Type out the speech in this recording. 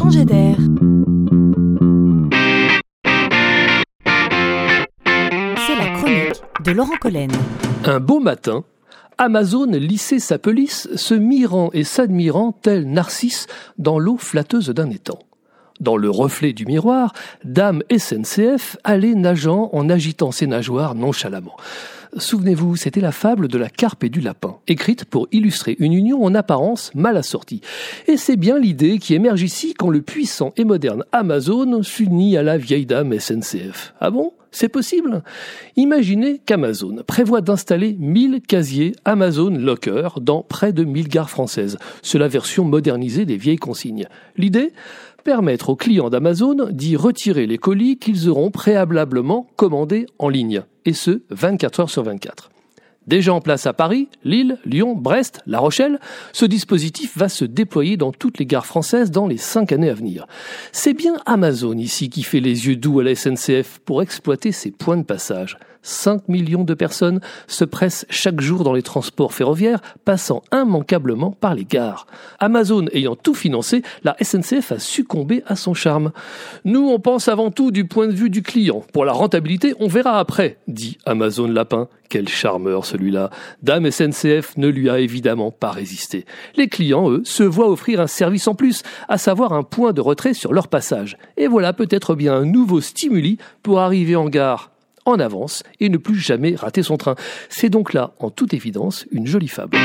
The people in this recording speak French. changer d'air. C'est la chronique de Laurent Collen. Un beau matin, Amazon lissait sa pelisse, se mirant et s'admirant tel Narcisse dans l'eau flatteuse d'un étang. Dans le reflet du miroir, Dame SNCF allait nageant en agitant ses nageoires nonchalamment. Souvenez-vous, c'était la fable de la carpe et du lapin, écrite pour illustrer une union en apparence mal assortie. Et c'est bien l'idée qui émerge ici quand le puissant et moderne Amazon s'unit à la vieille dame SNCF. Ah bon ? C'est possible ? Imaginez qu'Amazon prévoit d'installer 1000 casiers Amazon Locker dans près de 1000 gares françaises. C'est la version modernisée des vieilles consignes. L'idée ? Permettre aux clients d'Amazon d'y retirer les colis qu'ils auront préalablement commandés en ligne, et ce, 24 heures sur 24. Déjà en place à Paris, Lille, Lyon, Brest, La Rochelle, ce dispositif va se déployer dans toutes les gares françaises dans les 5 années à venir. C'est bien Amazon ici qui fait les yeux doux à la SNCF pour exploiter ses points de passage. 5 millions de personnes se pressent chaque jour dans les transports ferroviaires, passant immanquablement par les gares. Amazon ayant tout financé, la SNCF a succombé à son charme. « Nous, on pense avant tout du point de vue du client. Pour la rentabilité, on verra après », dit Amazon Lapin. Quel charmeur celui-là. Dame SNCF ne lui a évidemment pas résisté. Les clients, eux, se voient offrir un service en plus, à savoir un point de retrait sur leur passage. Et voilà peut-être bien un nouveau stimuli pour arriver en gare en avance et ne plus jamais rater son train. C'est donc là, en toute évidence, une jolie fable.